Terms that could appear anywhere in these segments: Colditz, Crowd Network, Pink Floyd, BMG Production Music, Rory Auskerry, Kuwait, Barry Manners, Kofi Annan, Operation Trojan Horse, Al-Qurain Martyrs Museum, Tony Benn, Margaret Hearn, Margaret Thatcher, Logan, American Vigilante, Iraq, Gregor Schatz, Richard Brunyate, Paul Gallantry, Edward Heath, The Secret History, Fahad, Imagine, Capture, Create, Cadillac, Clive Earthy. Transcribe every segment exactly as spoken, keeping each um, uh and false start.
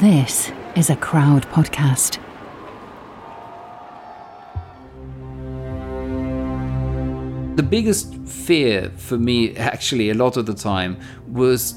This is a Crowd podcast. The biggest fear for me, actually, a lot of the time, was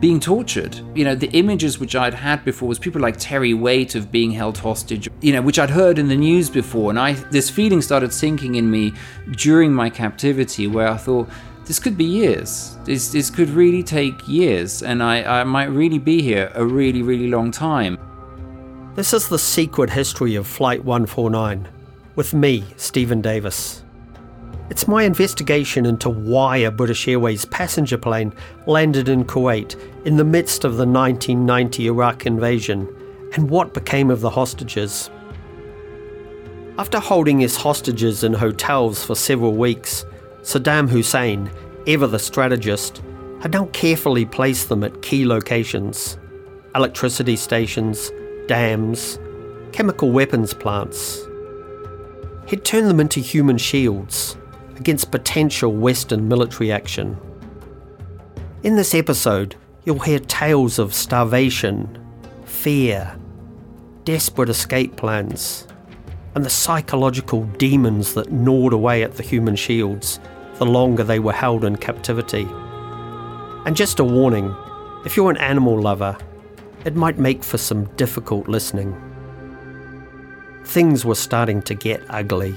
being tortured. You know, the images which I'd had before was people like Terry Waite of being held hostage, you know, which I'd heard in the news before. And I, this feeling started sinking in me during my captivity where I thought, this could be years. This, this could really take years, and I, I might really be here a really, really long time. This is the secret history of Flight one forty-nine, with me, Stephen Davis. It's my investigation into why a British Airways passenger plane landed in Kuwait in the midst of the nineteen ninety Iraq invasion, and what became of the hostages. After holding his hostages in hotels for several weeks, Saddam Hussein, ever the strategist, had now carefully placed them at key locations: electricity stations, dams, chemical weapons plants. He'd turned them into human shields against potential Western military action. In this episode, you'll hear tales of starvation, fear, desperate escape plans, and the psychological demons that gnawed away at the human shields the longer they were held in captivity. And just a warning, if you're an animal lover, it might make for some difficult listening. Things were starting to get ugly.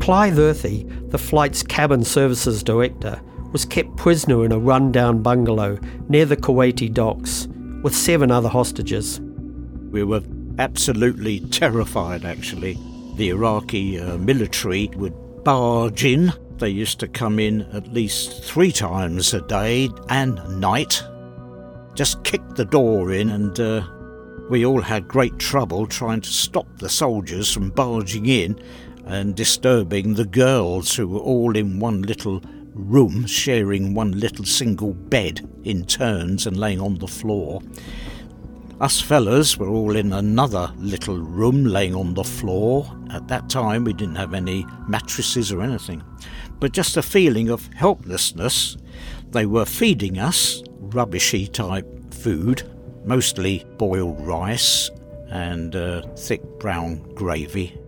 Clive Earthy, the flight's cabin services director, was kept prisoner in a run-down bungalow near the Kuwaiti docks with seven other hostages. We were absolutely terrified, actually. The Iraqi uh, military would barge in. They used to come in at least three times a day and night, just kick the door in, and uh, we all had great trouble trying to stop the soldiers from barging in and disturbing the girls, who were all in one little room, sharing one little single bed in turns and laying on the floor. Us fellas were all in another little room, laying on the floor. At that time, we didn't have any mattresses or anything, but just a feeling of helplessness. They were feeding us rubbishy type food, mostly boiled rice and uh, thick brown gravy.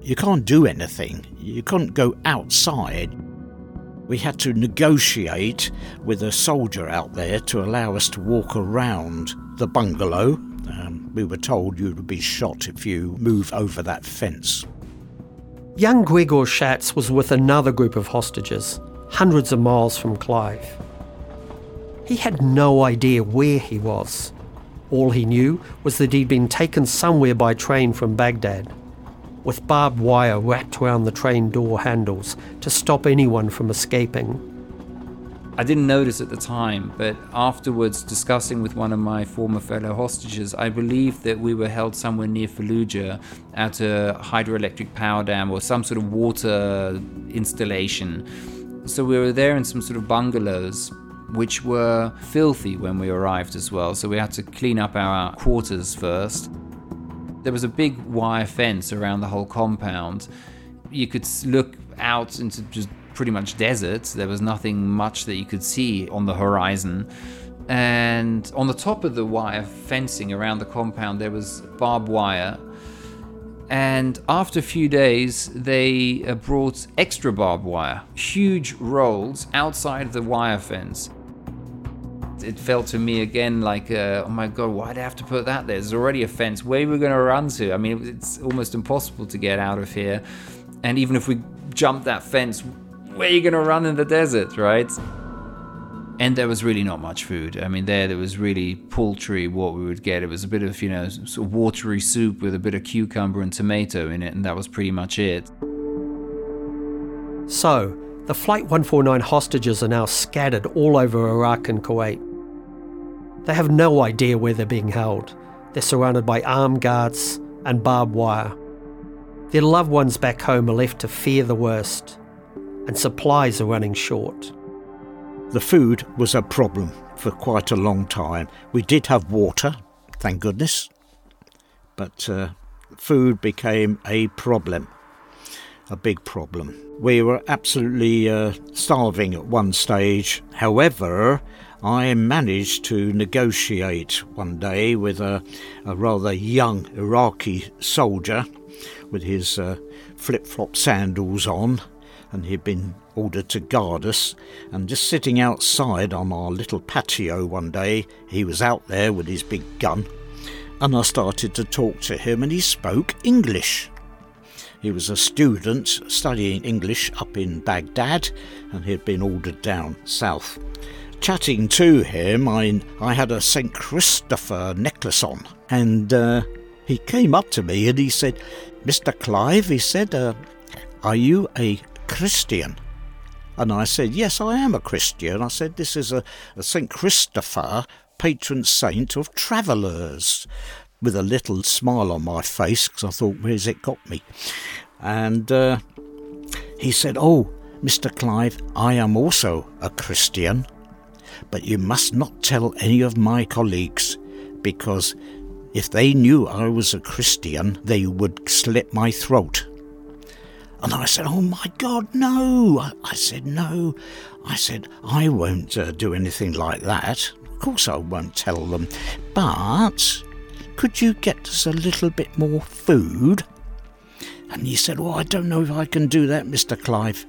You can't do anything. You couldn't go outside. We had to negotiate with a soldier out there to allow us to walk around the bungalow. Um, we were told you would be shot if you move over that fence. Young Gregor Schatz was with another group of hostages, hundreds of miles from Clive. He had no idea where he was. All he knew was that he'd been taken somewhere by train from Baghdad, with barbed wire wrapped around the train door handles to stop anyone from escaping. I didn't notice at the time, but afterwards, discussing with one of my former fellow hostages, I believe that we were held somewhere near Fallujah at a hydroelectric power dam or some sort of water installation. So we were there in some sort of bungalows, which were filthy when we arrived as well. So we had to clean up our quarters first. There was a big wire fence around the whole compound. You could look out into just pretty much desert. There was nothing much that you could see on the horizon. And on the top of the wire fencing around the compound, there was barbed wire. And after a few days, they brought extra barbed wire, huge rolls outside the wire fence. It felt to me again like, uh, oh my God, why'd I have to put that there? There's already a fence. Where are we going to run to? I mean, it's almost impossible to get out of here. And even if we jumped that fence, where are you going to run in the desert, right? And there was really not much food. I mean, there, there was really paltry what we would get. It was a bit of, you know, sort of watery soup with a bit of cucumber and tomato in it, and that was pretty much it. So, the Flight one forty-nine hostages are now scattered all over Iraq and Kuwait. They have no idea where they're being held. They're surrounded by armed guards and barbed wire. Their loved ones back home are left to fear the worst, and supplies are running short. The food was a problem for quite a long time. We did have water, thank goodness, but uh, food became a problem, a big problem. We were absolutely uh, starving at one stage. However, I managed to negotiate one day with a, a rather young Iraqi soldier with his uh, flip-flop sandals on, and he'd been ordered to guard us, and just sitting outside on our little patio one day, he was out there with his big gun, and I started to talk to him, and he spoke English. He was a student studying English up in Baghdad, and he'd been ordered down south. Chatting to him, I, I had a Saint Christopher necklace on, and uh, he came up to me and he said, "Mister Clive," he said, uh, "are you a Christian?" And I said, "Yes, I am a Christian." I said, "This is a, a Saint Christopher, patron saint of travellers," with a little smile on my face, because I thought, where's it got me? And uh, he said, "Oh, Mister Clive, I am also a Christian, but you must not tell any of my colleagues, because if they knew I was a Christian, they would slit my throat." And I said, "Oh my God, no." I said, "No." I said, "I won't uh, do anything like that. Of course I won't tell them. But could you get us a little bit more food?" And he said, "Well, I don't know if I can do that, Mister Clive."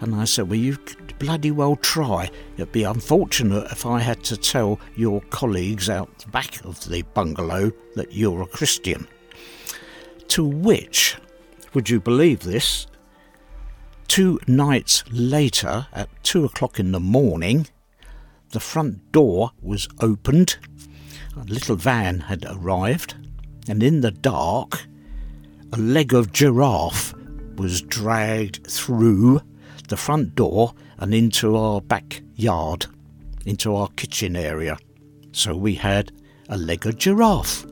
And I said, "Well, you could bloody well try. It'd be unfortunate if I had to tell your colleagues out the back of the bungalow that you're a Christian." To which, would you believe this, two nights later, at two o'clock in the morning, the front door was opened. A little van had arrived, and in the dark, a leg of giraffe was dragged through the front door and into our backyard, into our kitchen area. So we had a leg of giraffe,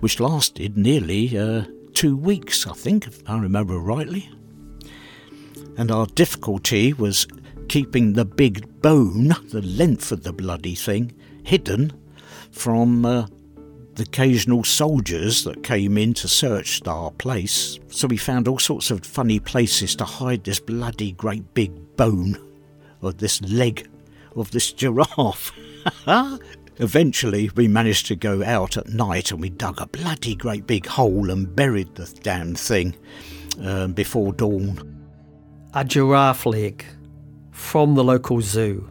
which lasted nearly uh, two weeks, I think, if I remember rightly. And our difficulty was keeping the big bone, the length of the bloody thing, hidden from uh, the occasional soldiers that came in to search our place. So we found all sorts of funny places to hide this bloody great big bone of this leg of this giraffe. Eventually we managed to go out at night and we dug a bloody great big hole and buried the damn thing um, before dawn. A giraffe leg from the local zoo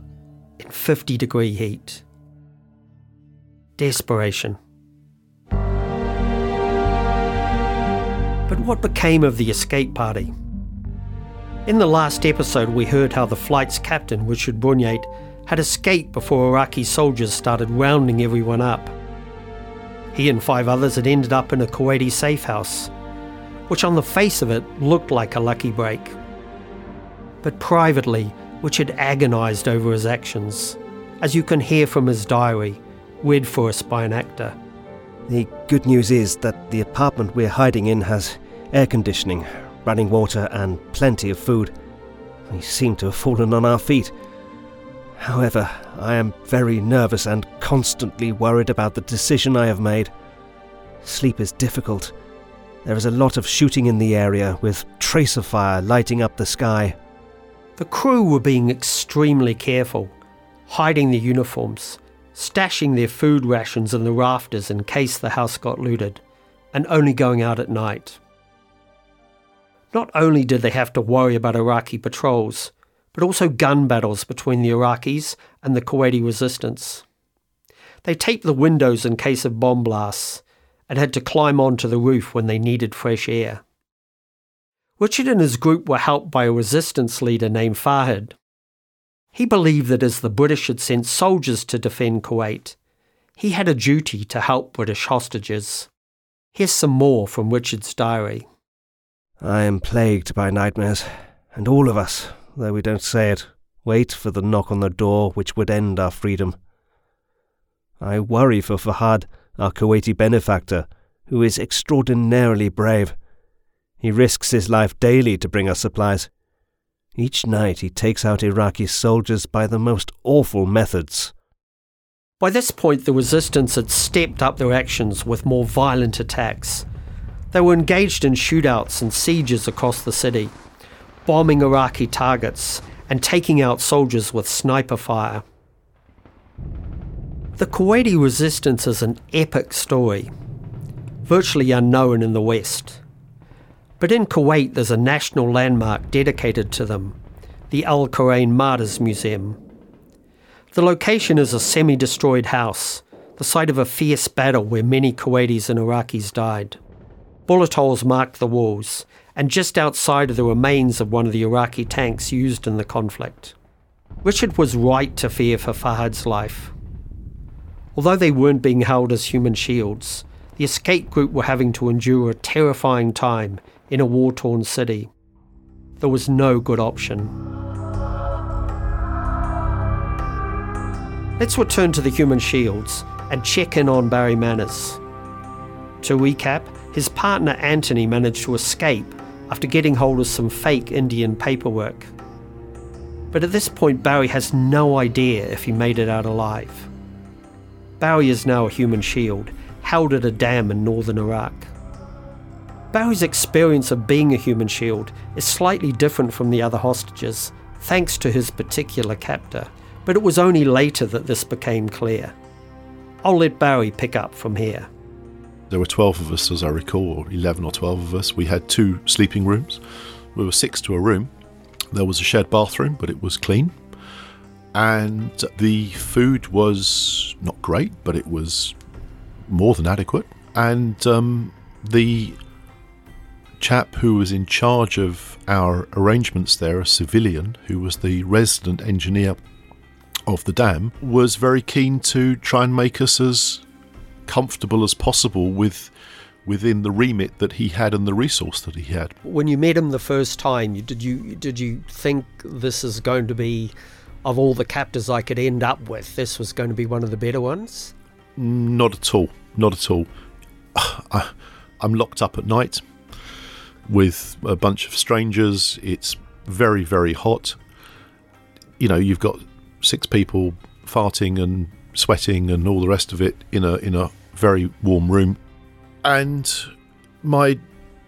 in fifty degree heat. Desperation. But what became of the escape party? In the last episode we heard how the flight's captain, Richard Brunyate, had escaped before Iraqi soldiers started rounding everyone up. He and five others had ended up in a Kuwaiti safe house, which on the face of it looked like a lucky break. But privately, Richard agonised over his actions, as you can hear from his diary, read for us by an actor. "The good news is that the apartment we're hiding in has air conditioning, running water and plenty of food. We seem to have fallen on our feet. However, I am very nervous and constantly worried about the decision I have made. Sleep is difficult. There is a lot of shooting in the area, with tracer fire lighting up the sky." The crew were being extremely careful, hiding their uniforms, stashing their food rations in the rafters in case the house got looted, and only going out at night. Not only did they have to worry about Iraqi patrols, but also gun battles between the Iraqis and the Kuwaiti resistance. They taped the windows in case of bomb blasts and had to climb onto the roof when they needed fresh air. Richard and his group were helped by a resistance leader named Fahad. He believed that as the British had sent soldiers to defend Kuwait, he had a duty to help British hostages. Here's some more from Richard's diary. "I am plagued by nightmares, and all of us, though we don't say it, wait for the knock on the door which would end our freedom. I worry for Fahad, our Kuwaiti benefactor, who is extraordinarily brave. He risks his life daily to bring us supplies. Each night he takes out Iraqi soldiers by the most awful methods." By this point, the resistance had stepped up their actions with more violent attacks. They were engaged in shootouts and sieges across the city, bombing Iraqi targets and taking out soldiers with sniper fire. The Kuwaiti resistance is an epic story, virtually unknown in the West. But in Kuwait there's a national landmark dedicated to them, the Al-Qurain Martyrs Museum. The location is a semi-destroyed house, the site of a fierce battle where many Kuwaitis and Iraqis died. Bullet holes marked the walls, and just outside are the remains of one of the Iraqi tanks used in the conflict. Richard was right to fear for Fahad's life. Although they weren't being held as human shields, the escape group were having to endure a terrifying time in a war-torn city. There was no good option. Let's return to the human shields and check in on Barry Manners. To recap, his partner Anthony managed to escape after getting hold of some fake Indian paperwork. But at this point, Barry has no idea if he made it out alive. Barry is now a human shield, held at a dam in northern Iraq. Barry's experience of being a human shield is slightly different from the other hostages, thanks to his particular captor, but it was only later that this became clear. I'll let Barry pick up from here. There were twelve of us, as I recall, eleven or twelve of us. We had two sleeping rooms. We were six to a room. There was a shared bathroom, but it was clean. And the food was not great, but it was more than adequate. And um, the chap who was in charge of our arrangements there, a civilian, who was the resident engineer of the dam, was very keen to try and make us as comfortable as possible with within the remit that he had and the resource that he had. When you met him the first time, did you did you think this is going to be, of all the captors I could end up with, this was going to be one of the better ones? Not at all. Not at all. I, I'm locked up at night with a bunch of strangers. It's very, very hot. You know, you've got six people farting and sweating and all the rest of it in a in a very warm room. And my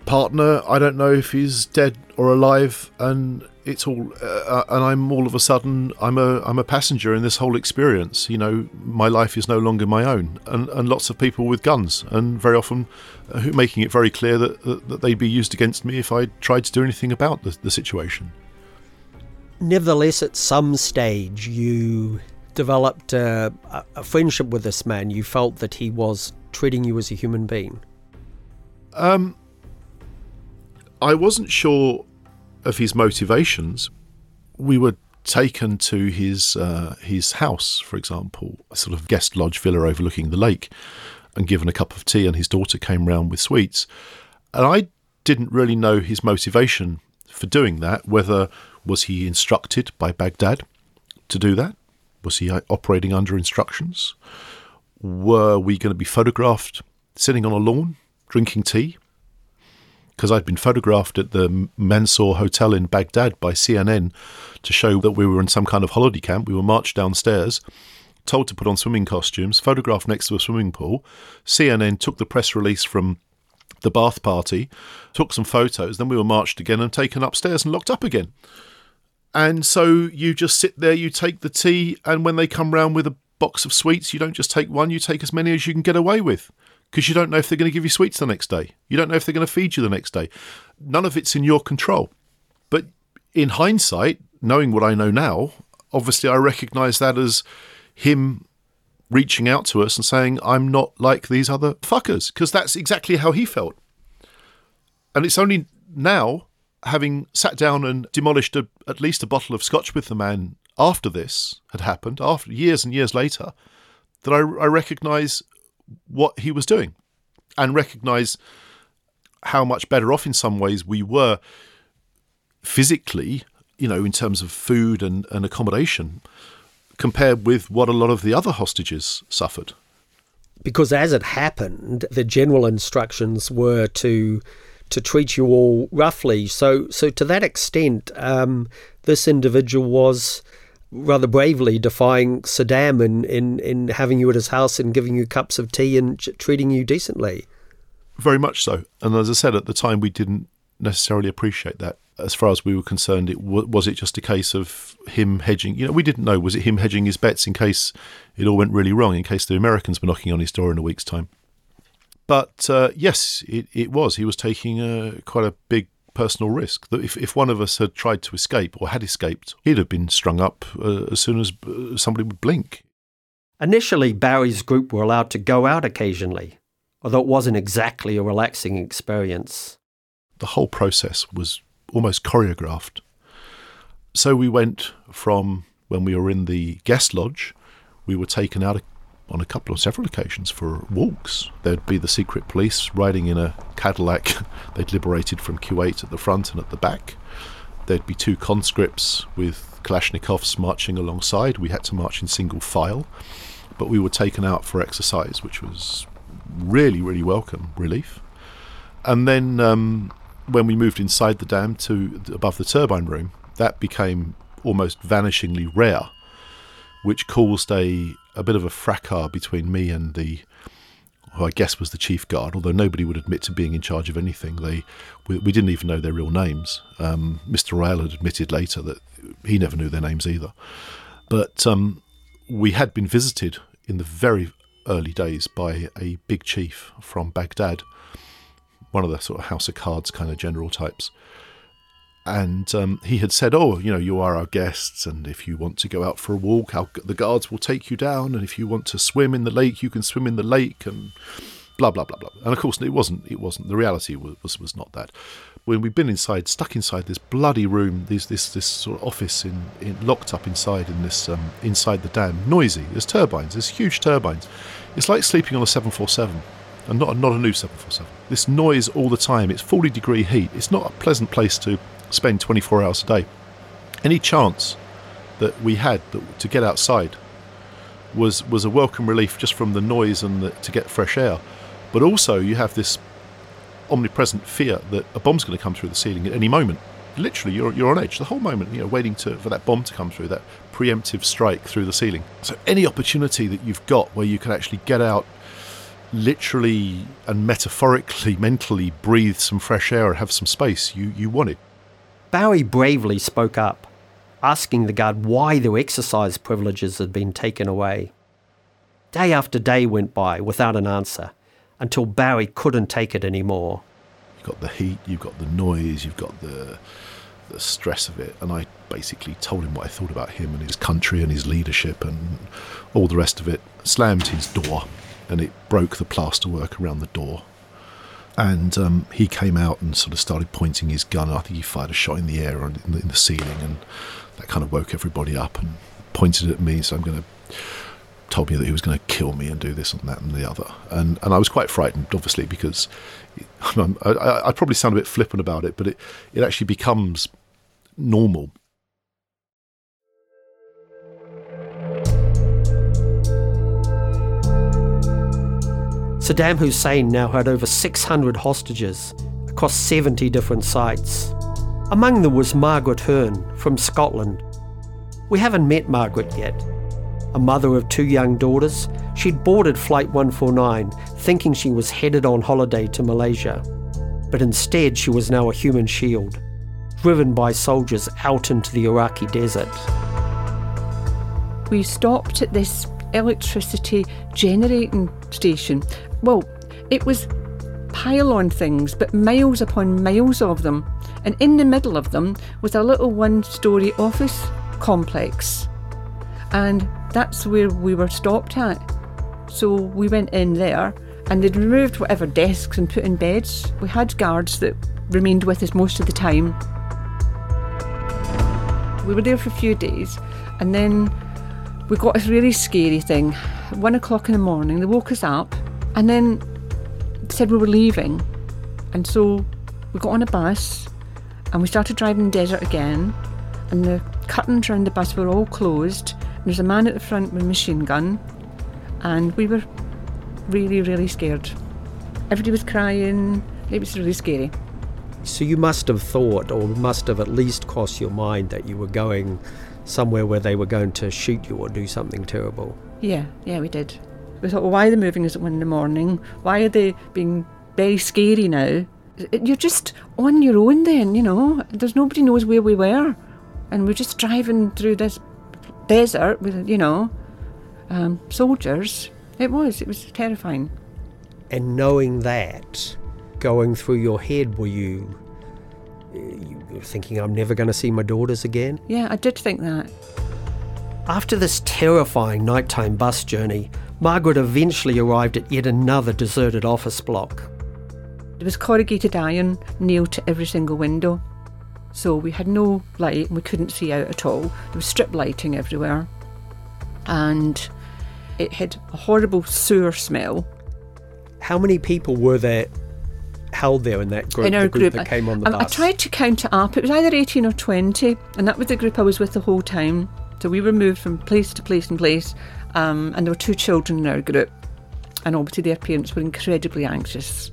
partner, I don't know if he's dead or alive, and it's all, uh, and I'm all of a sudden, I'm a I'm a passenger in this whole experience. You know, my life is no longer my own, and, and lots of people with guns, and very often, uh, making it very clear that, that that they'd be used against me if I tried to do anything about the, the situation. Nevertheless, at some stage, you developed a, a friendship with this man. You felt that he was treating you as a human being. Um, I wasn't sure of his motivations. We were taken to his uh, his house, for example, a sort of guest lodge villa overlooking the lake, and given a cup of tea, and his daughter came round with sweets. And I didn't really know his motivation for doing that, whether was he instructed by Baghdad to do that? Was he operating under instructions? Were we going to be photographed sitting on a lawn, drinking tea? Because I'd been photographed at the Mansour Hotel in Baghdad by C N N to show that we were in some kind of holiday camp. We were marched downstairs, told to put on swimming costumes, photographed next to a swimming pool. C N N took the press release from the bath party, took some photos, then we were marched again and taken upstairs and locked up again. And so you just sit there, you take the tea, and when they come round with a box of sweets, you don't just take one, you take as many as you can get away with, because you don't know if they're going to give you sweets the next day. You don't know if they're going to feed you the next day. None of it's in your control. But in hindsight, knowing what I know now, obviously I recognise that as him reaching out to us and saying, I'm not like these other fuckers, because that's exactly how he felt. And it's only now, having sat down and demolished a, at least a bottle of scotch with the man after this had happened, after years and years later, that I, I recognise what he was doing and recognise how much better off in some ways we were physically, you know, in terms of food and, and accommodation, compared with what a lot of the other hostages suffered. Because as it happened, the general instructions were to to treat you all roughly. So, so to that extent, um, this individual was rather bravely defying Saddam in, in, in having you at his house and giving you cups of tea and ch- treating you decently. Very much so. And as I said, at the time, we didn't necessarily appreciate that. As far as we were concerned, it w- was it just a case of him hedging? You know, we didn't know. Was it him hedging his bets in case it all went really wrong, in case the Americans were knocking on his door in a week's time? But uh, yes, it, it was. He was taking a, quite a big personal risk. That if, if one of us had tried to escape or had escaped, he'd have been strung up uh, as soon as somebody would blink. Initially, Barry's group were allowed to go out occasionally, although it wasn't exactly a relaxing experience. The whole process was almost choreographed. So we went from when we were in the guest lodge, we were taken out on a couple of several occasions for walks. There'd be the secret police riding in a Cadillac they'd liberated from Kuwait at the front and at the back. There'd be two conscripts with Kalashnikovs marching alongside. We had to march in single file, but we were taken out for exercise, which was really, really welcome relief. And then um, when we moved inside the dam to above the turbine room, that became almost vanishingly rare, which caused a, a bit of a fracas between me and the, who I guess was the chief guard, although nobody would admit to being in charge of anything. They, we, we didn't even know their real names. Um, Mister Ryle had admitted later that he never knew their names either. But um, we had been visited in the very early days by a big chief from Baghdad, one of the sort of House of Cards kind of general types. And um, he had said, oh, you know, you are our guests, and if you want to go out for a walk, our, the guards will take you down, and if you want to swim in the lake, you can swim in the lake, and blah, blah, blah, blah. And of course, it wasn't, it wasn't, the reality was, was, was not that. When we'd been inside, stuck inside this bloody room, this this, this sort of office in, in locked up inside in this um, inside the dam, noisy, there's turbines, there's huge turbines. It's like sleeping on a seven forty-seven. And not, not a new seven forty-seven. This noise all the time, it's forty degree heat. It's not a pleasant place to spend twenty-four hours a day. Any chance that we had that, to get outside was was a welcome relief just from the noise and the, to get fresh air. But also you have this omnipresent fear that a bomb's going to come through the ceiling at any moment. Literally, you're you're on edge the whole moment, you know, waiting to, for that bomb to come through, that preemptive strike through the ceiling. So any opportunity that you've got where you can actually get out, literally and metaphorically, mentally breathe some fresh air and have some space, you, you want it. Barry bravely spoke up, asking the guard why their exercise privileges had been taken away. Day after day went by without an answer, until Barry couldn't take it anymore. You've got the heat, you've got the noise, you've got the, the stress of it, and I basically told him what I thought about him and his country and his leadership and all the rest of it, slammed his door. And it broke the plasterwork around the door. And um, he came out and sort of started pointing his gun. I think he fired a shot in the air and in, in the ceiling, and that kind of woke everybody up and pointed at me. So I'm going to told me that he was going to kill me and do this and that and the other. And and I was quite frightened, obviously, because it, I, I, I probably sound a bit flippant about it, but it, it actually becomes normal. Saddam Hussein now had over six hundred hostages across seventy different sites. Among them was Margaret Hearn from Scotland. We haven't met Margaret yet. A mother of two young daughters, she'd boarded Flight one forty-nine thinking she was headed on holiday to Malaysia. But instead she was now a human shield, driven by soldiers out into the Iraqi desert. We stopped at this electricity generating station. Well, it was pylon things, but miles upon miles of them. And in the middle of them was a little one-storey office complex. And that's where we were stopped at. So we went in there, and they'd removed whatever desks and put in beds. We had guards that remained with us most of the time. We were there for a few days, and then we got this really scary thing. One o'clock in the morning, they woke us up and then said we were leaving. And so we got on a bus and we started driving the desert again. And the curtains around the bus were all closed. And there's a man at the front with a machine gun. And we were really, really scared. Everybody was crying. It was really scary. So you must have thought, or must have at least crossed your mind, that you were going somewhere where they were going to shoot you or do something terrible. Yeah, yeah, we did. We thought, well, why are they moving us at one in the morning? Why are they being very scary now. You're just on your own then, you know. There's nobody knows where we were. And we're just driving through this desert with, you know, um, soldiers. It was, it was terrifying. And knowing that, going through your head, were you, you were thinking, I'm never going to see my daughters again? Yeah, I did think that. After this terrifying nighttime bus journey, Margaret eventually arrived at yet another deserted office block. There was corrugated iron nailed to every single window. So we had no light and we couldn't see out at all. There was strip lighting everywhere. And it had a horrible sewer smell. How many people were there held there in that group, in our the group, group that I, came on the I, bus? I tried to count it up. It was either eighteen or twenty, and that was the group I was with the whole time. So we were moved from place to place and place, um, and there were two children in our group. And obviously their parents were incredibly anxious.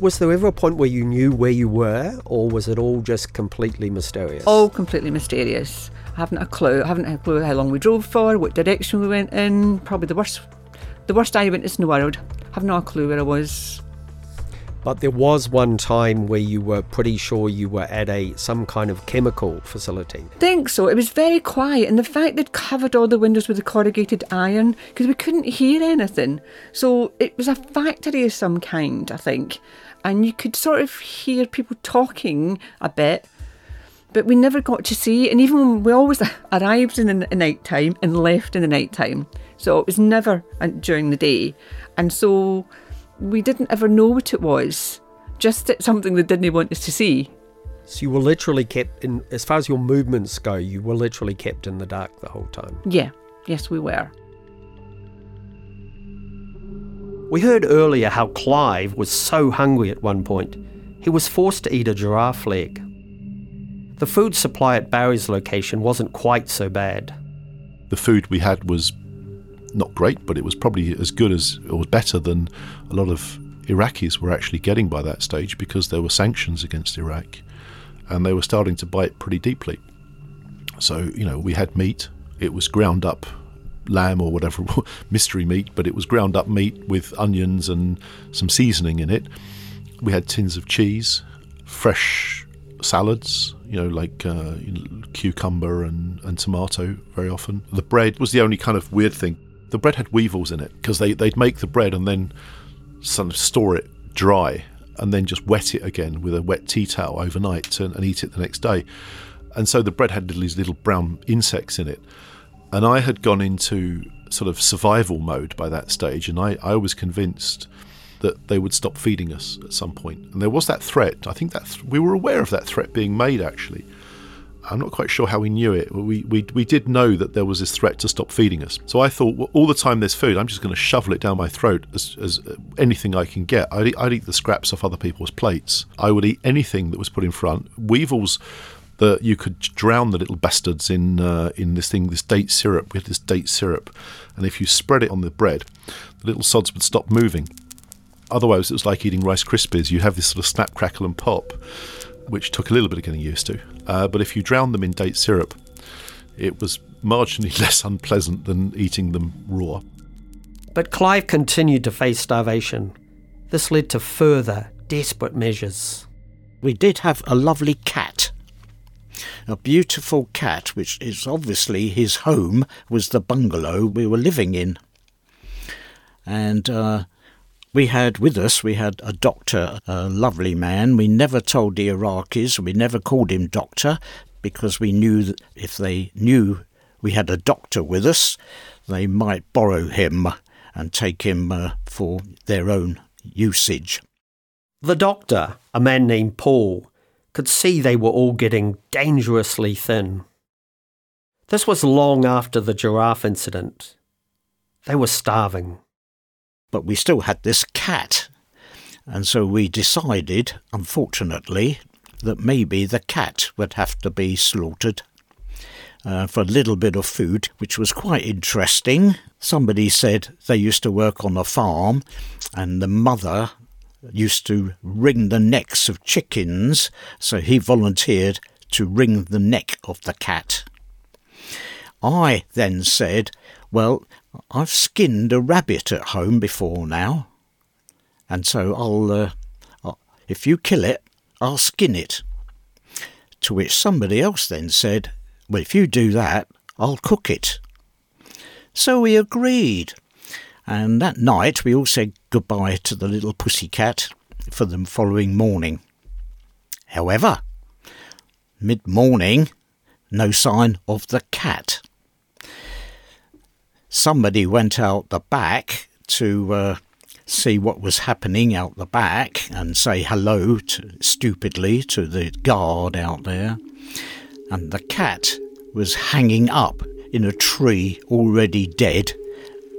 Was there ever a point where you knew where you were, or was it all just completely mysterious? All completely mysterious. I haven't a clue. I haven't a clue how long we drove for, what direction we went in. Probably the worst, the worst eyewitness in the world. I have no clue where I was. But there was one time where you were pretty sure you were at a some kind of chemical facility. I think so. It was very quiet, and the fact they'd covered all the windows with the corrugated iron, because we couldn't hear anything. So it was a factory of some kind, I think. And you could sort of hear people talking a bit, but we never got to see. And even when we always arrived in the night time and left in the night time. So it was never during the day. And so we didn't ever know what it was, just something they didn't want us to see. So you were literally kept in, as far as your movements go, you were literally kept in the dark the whole time. Yeah, yes we were. We heard earlier how Clive was so hungry at one point, he was forced to eat a giraffe leg. The food supply at Barry's location wasn't quite so bad. The food we had was not great, but it was probably as good as, or better than a lot of Iraqis were actually getting by that stage, because there were sanctions against Iraq and they were starting to bite pretty deeply. So, you know, we had meat, it was ground up lamb or whatever, mystery meat, but it was ground up meat with onions and some seasoning in it. We had tins of cheese, fresh salads, you know, like uh, cucumber and, and tomato very often. The bread was the only kind of weird thing. The bread had weevils in it, because they, they'd make the bread and then sort of store it dry and then just wet it again with a wet tea towel overnight and, and eat it the next day. And so the bread had these little brown insects in it. And I had gone into sort of survival mode by that stage, and I, I was convinced that they would stop feeding us at some point. And there was that threat. I think that th- we were aware of that threat being made, actually. I'm not quite sure how we knew it. We, we, we did know that there was this threat to stop feeding us. So I thought, well, all the time there's food, I'm just going to shovel it down my throat as, as anything I can get. I'd, I'd eat the scraps off other people's plates. I would eat anything that was put in front. Weevils, that you could drown the little bastards in uh, in this thing, this date syrup. We had this date syrup, and if you spread it on the bread, the little sods would stop moving. Otherwise, it was like eating Rice Krispies. You have this sort of snap, crackle and pop, which took a little bit of getting used to. Uh, but if you drowned them in date syrup, it was marginally less unpleasant than eating them raw. But Clive continued to face starvation. This led to further desperate measures. We did have a lovely cat. A beautiful cat, which is obviously his home, was the bungalow we were living in. And uh, we had with us, we had a doctor, a lovely man. We never told the Iraqis, we never called him doctor, because we knew that if they knew we had a doctor with us, they might borrow him and take him uh, for their own usage. The doctor, a man named Paul, could see they were all getting dangerously thin. This was long after the giraffe incident. They were starving. But we still had this cat, and so we decided, unfortunately, that maybe the cat would have to be slaughtered uh, for a little bit of food, which was quite interesting. Somebody said they used to work on a farm, and the mother used to wring the necks of chickens, so he volunteered to wring the neck of the cat. I then said, well, I've skinned a rabbit at home before now, and so I'll uh, If you kill it, I'll skin it. To which somebody else then said, well, if you do that, I'll cook it. So we agreed. And that night we all said goodbye to the little pussycat for the following morning. However, mid-morning, no sign of the cat. Somebody went out the back to uh, see what was happening out the back and say hello to, stupidly to the guard out there. And the cat was hanging up in a tree, already dead,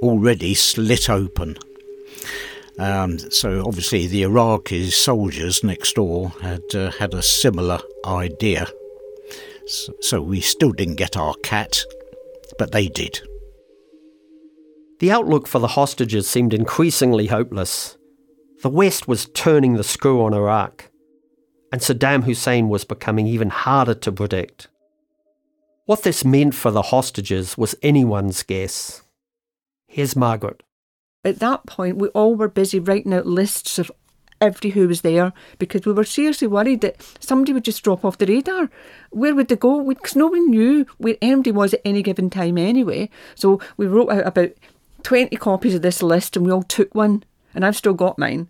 already slit open. Um, so obviously the Iraqi soldiers next door had uh, had a similar idea. So, so we still didn't get our cat, but they did. The outlook for the hostages seemed increasingly hopeless. The West was turning the screw on Iraq, and Saddam Hussein was becoming even harder to predict. What this meant for the hostages was anyone's guess. Here's Margaret. At that point, we all were busy writing out lists of every who was there, because we were seriously worried that somebody would just drop off the radar. Where would they go? Because no one knew where anybody was at any given time anyway. So we wrote out about twenty copies of this list, and we all took one, and I've still got mine.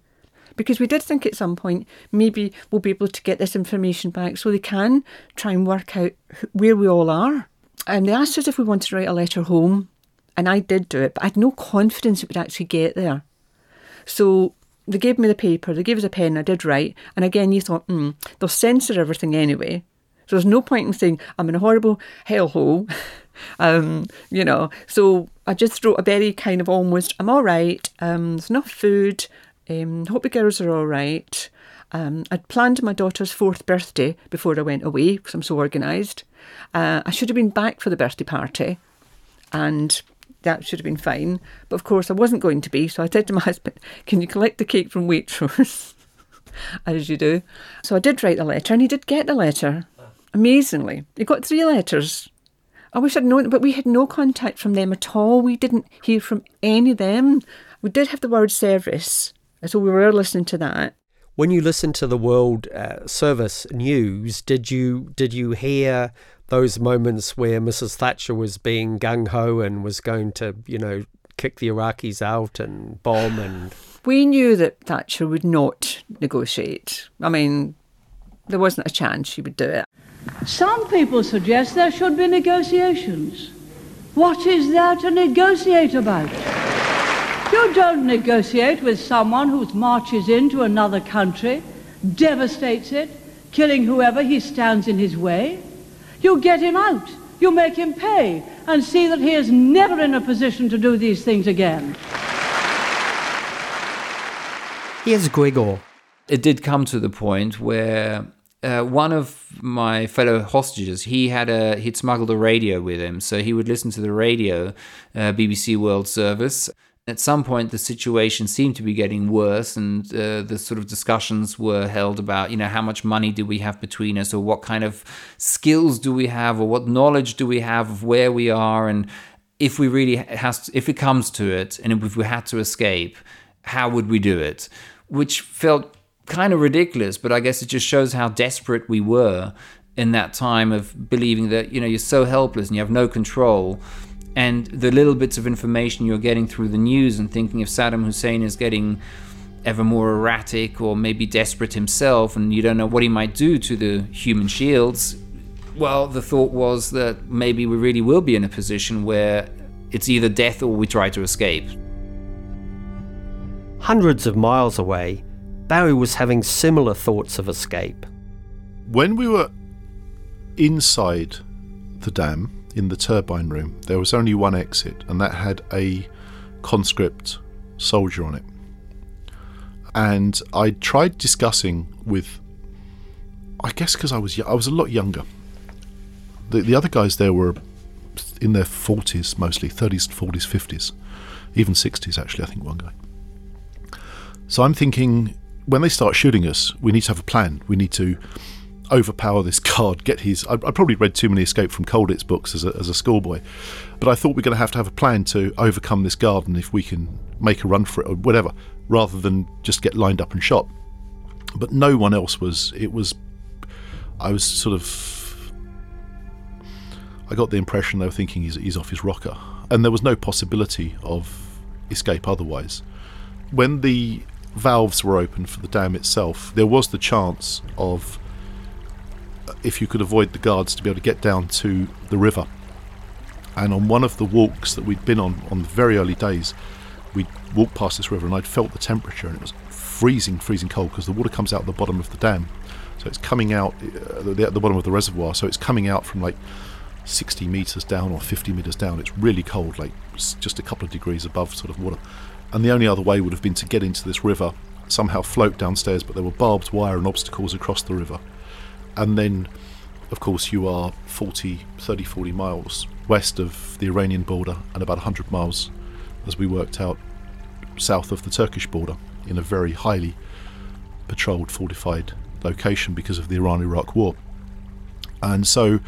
Because we did think at some point, maybe we'll be able to get this information back so they can try and work out where we all are. And they asked us if we wanted to write a letter home, and I did do it, but I had no confidence it would actually get there. So they gave me the paper, they gave us a pen, I did write, and again you thought, hmm, they'll censor everything anyway. So there's no point in saying, I'm in a horrible hellhole, um, you know. So I just wrote a very kind of almost, I'm all right, um, there's enough food, Um, hope the girls are all right. Um, I'd planned my daughter's fourth birthday before I went away because I'm so organised. Uh, I should have been back for the birthday party and that should have been fine. But of course I wasn't going to be, so I said to my husband, can you collect the cake from Waitrose? As you do. So I did write the letter and he did get the letter. Amazingly. He got three letters. I wish I'd known, but we had no contact from them at all. We didn't hear from any of them. We did have the word service. So we were listening to that. When you listened to the World uh, Service news, did you did you hear those moments where Missus Thatcher was being gung-ho and was going to, you know, kick the Iraqis out and bomb and... We knew that Thatcher would not negotiate. I mean, there wasn't a chance she would do it. Some people suggest there should be negotiations. What is there to negotiate about? You don't negotiate with someone who marches into another country, devastates it, killing whoever he stands in his way. You get him out, you make him pay, and see that he is never in a position to do these things again. Here's Gregor. It did come to the point where uh, one of my fellow hostages, he had a, he'd smuggled a radio with him, so he would listen to the radio, uh, B B C World Service. At some point, the situation seemed to be getting worse and uh, the sort of discussions were held about, you know, how much money do we have between us or what kind of skills do we have or what knowledge do we have of where we are and if we really has to, if it comes to it and if we had to escape, how would we do it? Which felt kind of ridiculous, but I guess it just shows how desperate we were in that time of believing that, you know, you're so helpless and you have no control. And the little bits of information you're getting through the news and thinking if Saddam Hussein is getting ever more erratic or maybe desperate himself and you don't know what he might do to the human shields, well, the thought was that maybe we really will be in a position where it's either death or we try to escape. Hundreds of miles away, Barry was having similar thoughts of escape. When we were inside the dam, in the turbine room, there was only one exit and that had a conscript soldier on it. And I tried discussing with, I guess because I was I was a lot younger. The, the other guys there were in their forties mostly, thirties, forties, fifties, even sixties actually, I think one guy. So I'm thinking, when they start shooting us, we need to have a plan. We need to overpower this guard, get his... I, I probably read too many Escape from Colditz books as a, as a schoolboy, but I thought we're going to have to have a plan to overcome this guard and if we can make a run for it or whatever, rather than just get lined up and shot. but no one else was. It was, I was sort of, I got the impression they were thinking he's, he's off his rocker, and there was no possibility of escape otherwise. When the valves were open for the dam itself, there was the chance of, if you could avoid the guards, to be able to get down to the river. And on one of the walks that we'd been on on the very early days, we walked past this river and I'd felt the temperature, and it was freezing freezing cold, because the water comes out the bottom of the dam, so it's coming out at the, the bottom of the reservoir, so it's coming out from like sixty meters down or fifty meters down. It's really cold, like just a couple of degrees above sort of water, and the only other way would have been to get into this river, somehow float downstairs, but there were barbed wire and obstacles across the river. And then of course you are forty, thirty, forty miles west of the Iranian border, and about one hundred miles, as we worked out, south of the Turkish border, in a very highly patrolled, fortified location because of the Iran-Iraq war. And so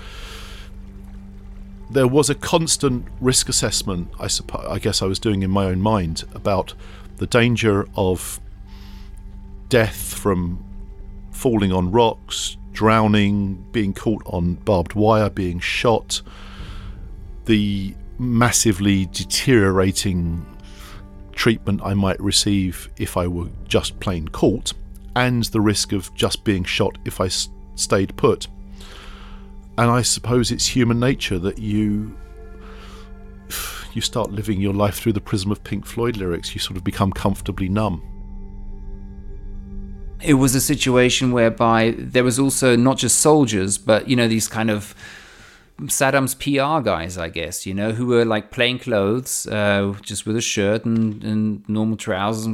there was a constant risk assessment, I suppose, I guess I was doing in my own mind, about the danger of death from falling on rocks, drowning, being caught on barbed wire, being shot, the massively deteriorating treatment I might receive if I were just plain caught, and the risk of just being shot if I s- stayed put. And I suppose it's human nature that you you start living your life through the prism of Pink Floyd lyrics. You sort of become comfortably numb. It was a situation whereby there was also not just soldiers, but, you know, these kind of Saddam's P R guys, I guess, you know, who were like plain clothes, uh, just with a shirt and, and normal trousers.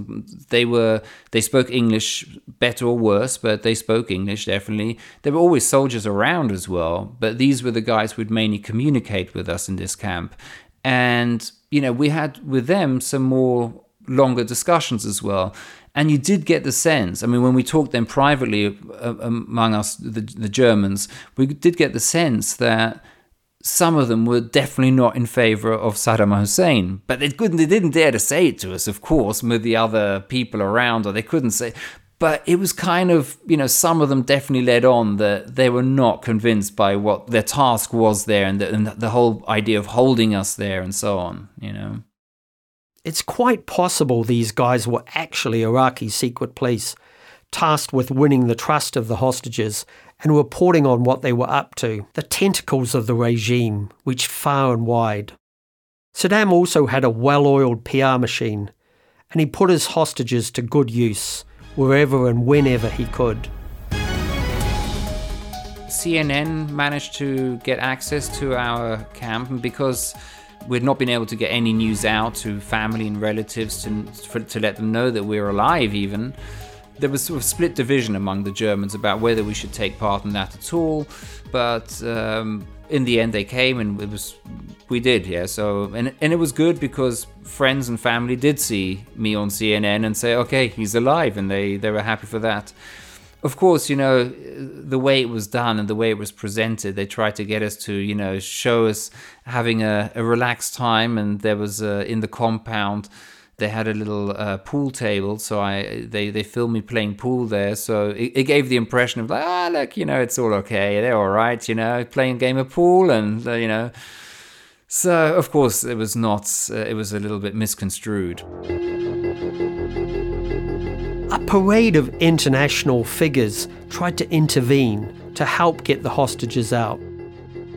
They were, they spoke English better or worse, but they spoke English, definitely. There were always soldiers around as well, but these were the guys who would mainly communicate with us in this camp. And, you know, we had with them some more longer discussions as well. And you did get the sense, I mean, when we talked then privately uh, among us, the, the Germans, we did get the sense that some of them were definitely not in favor of Saddam Hussein, but they couldn't, they didn't dare to say it to us, of course, with the other people around, or they couldn't say. But it was kind of, you know, some of them definitely led on that they were not convinced by what their task was there, and the, and the whole idea of holding us there and so on, you know. It's quite possible these guys were actually Iraqi secret police, tasked with winning the trust of the hostages and reporting on what they were up to. The tentacles of the regime reached far and wide. Saddam also had a well-oiled P R machine, and he put his hostages to good use wherever and whenever he could. C N N managed to get access to our camp, and because we'd not been able to get any news out to family and relatives to for, to let them know that we were alive even. There was sort of split division among the Germans about whether we should take part in that at all. But um, in the end they came, and it was we did, yeah. So and and it was good, because friends and family did see me on C N N and say, okay, he's alive, and they, they were happy for that. Of course, you know, the way it was done and the way it was presented, they tried to get us to, you know, show us having a, a relaxed time. And there was, a, in the compound, they had a little uh, pool table. So I they, they filmed me playing pool there. So it, it gave the impression of, like, ah, look, you know, it's all okay. They're all right, you know, playing a game of pool and, uh, you know. So, of course, it was not, uh, it was a little bit misconstrued. A parade of international figures tried to intervene to help get the hostages out.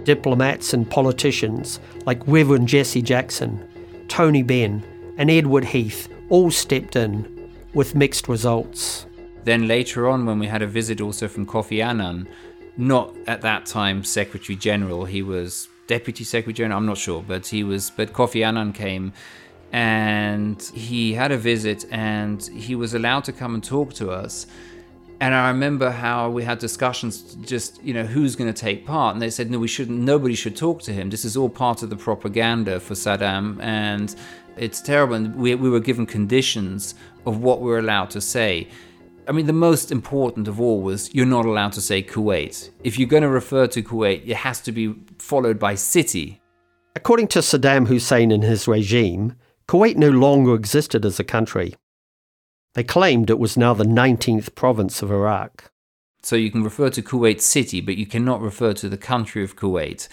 Diplomats and politicians like Reverend Jesse Jackson, Tony Benn and Edward Heath all stepped in, with mixed results. Then later on, when we had a visit also from Kofi Annan, not at that time Secretary General, he was Deputy Secretary General, I'm not sure, but he was, but Kofi Annan came, and he had a visit, and he was allowed to come and talk to us. And I remember how we had discussions, just, you know, who's going to take part, and they said, no, we shouldn't, nobody should talk to him, this is all part of the propaganda for Saddam, and it's terrible. And we, we were given conditions of what we're allowed to say. I mean, the most important of all was, you're not allowed to say Kuwait. If you're going to refer to Kuwait, it has to be followed by city. According to Saddam Hussein and his regime, Kuwait no longer existed as a country. They claimed it was now the nineteenth province of Iraq. So you can refer to Kuwait City, but you cannot refer to the country of Kuwait.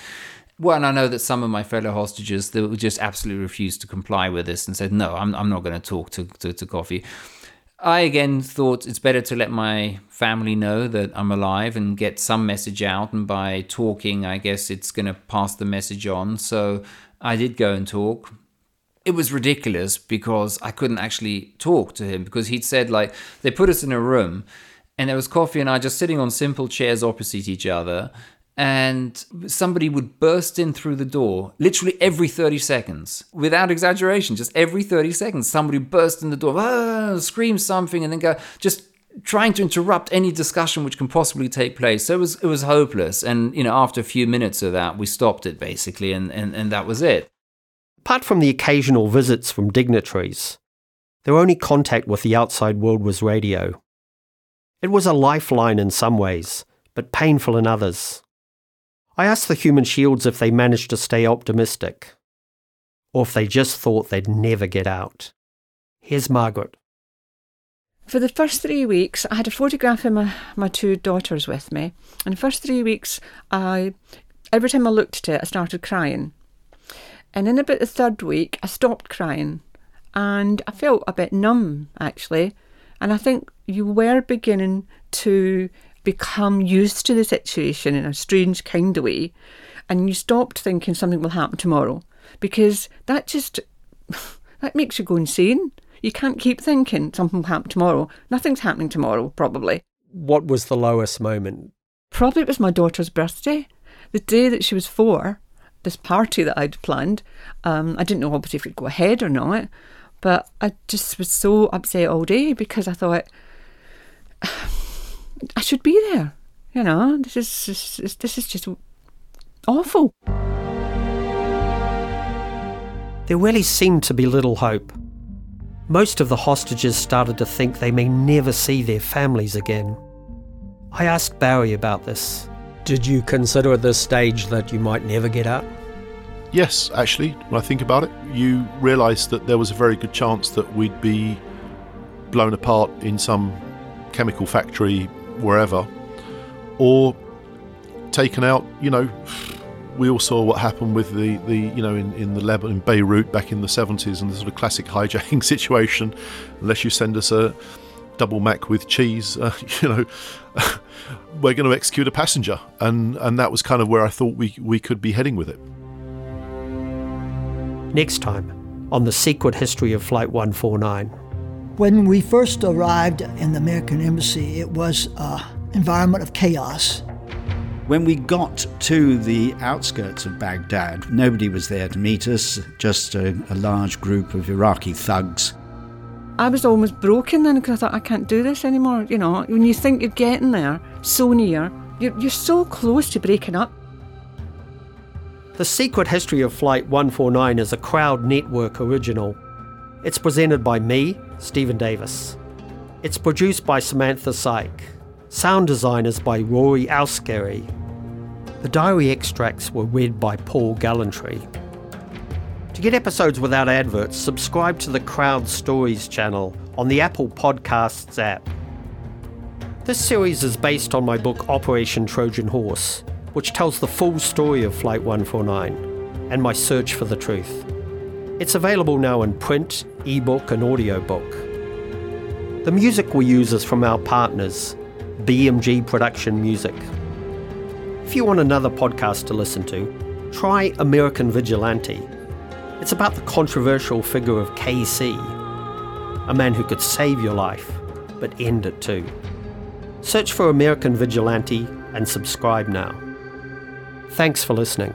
Well, and I know that some of my fellow hostages, they just absolutely refused to comply with this and said, no, I'm, I'm not going to talk to, to, to Kofi. I again thought it's better to let my family know that I'm alive and get some message out. And by talking, I guess it's going to pass the message on. So I did go and talk. It was ridiculous because I couldn't actually talk to him because he'd said, like, they put us in a room and there was Kofi and I just sitting on simple chairs opposite each other. And somebody would burst in through the door, literally every thirty seconds, without exaggeration, just every thirty seconds, somebody burst in the door, ah, scream something, and then go, just trying to interrupt any discussion which can possibly take place. So it was, it was hopeless. And, you know, after a few minutes of that, we stopped it, basically, and, and, and that was it. Apart from the occasional visits from dignitaries, their only contact with the outside world was radio. It was a lifeline in some ways, but painful in others. I asked the human shields if they managed to stay optimistic, or if they just thought they'd never get out. Here's Margaret. For the first three weeks, I had a photograph of my, my two daughters with me. And the first three weeks, I every time I looked at it, I started crying. And in about the third week, I stopped crying. And I felt a bit numb, actually. And I think you were beginning to become used to the situation in a strange kind of way, and you stopped thinking something will happen tomorrow, because that just that makes you go insane. You can't keep thinking something will happen tomorrow. Nothing's happening tomorrow, probably. What was the lowest moment? Probably it was my daughter's birthday, the day that she was four. This party that I'd planned, um, I didn't know obviously if it'd go ahead or not, but I just was so upset all day because I thought I should be there, you know, this is, this is this is just awful. There really seemed to be little hope. Most of the hostages started to think they may never see their families again. I asked Barry about this. Did you consider at this stage that you might never get out? Yes, actually, when I think about it, you realise that there was a very good chance that we'd be blown apart in some chemical factory, wherever, or taken out. You know, we all saw what happened with the, the you know, in, in the Lebanon, in Beirut back in the seventies, and the sort of classic hijacking situation. Unless you send us a double mac with cheese, uh, you know, we're going to execute a passenger, and and that was kind of where I thought we we could be heading with it. Next time on The Secret History of Flight one forty-nine. When we first arrived in the American embassy, it was an environment of chaos. When we got to the outskirts of Baghdad, nobody was there to meet us, just a, a large group of Iraqi thugs. I was almost broken then because I thought, I can't do this anymore. You know, when you think you're getting there, so near, you're, you're so close to breaking up. The Secret History of Flight one forty-nine is a Crowd Network original. It's presented by me, Stephen Davis. It's produced by Samantha Syke. Sound design is by Rory Auskerry. The diary extracts were read by Paul Gallantry. To get episodes without adverts, subscribe to the Crowd Stories channel on the Apple Podcasts app. This series is based on my book Operation Trojan Horse, which tells the full story of Flight one forty-nine and my search for the truth. It's available now in print, ebook and audiobook. The music we use is from our partners, B M G Production Music. If you want another podcast to listen to, try American Vigilante. It's about the controversial figure of K C, a man who could save your life, but end it too. Search for American Vigilante and subscribe now. Thanks for listening.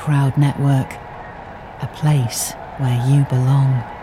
Crowd Network, a place where you belong.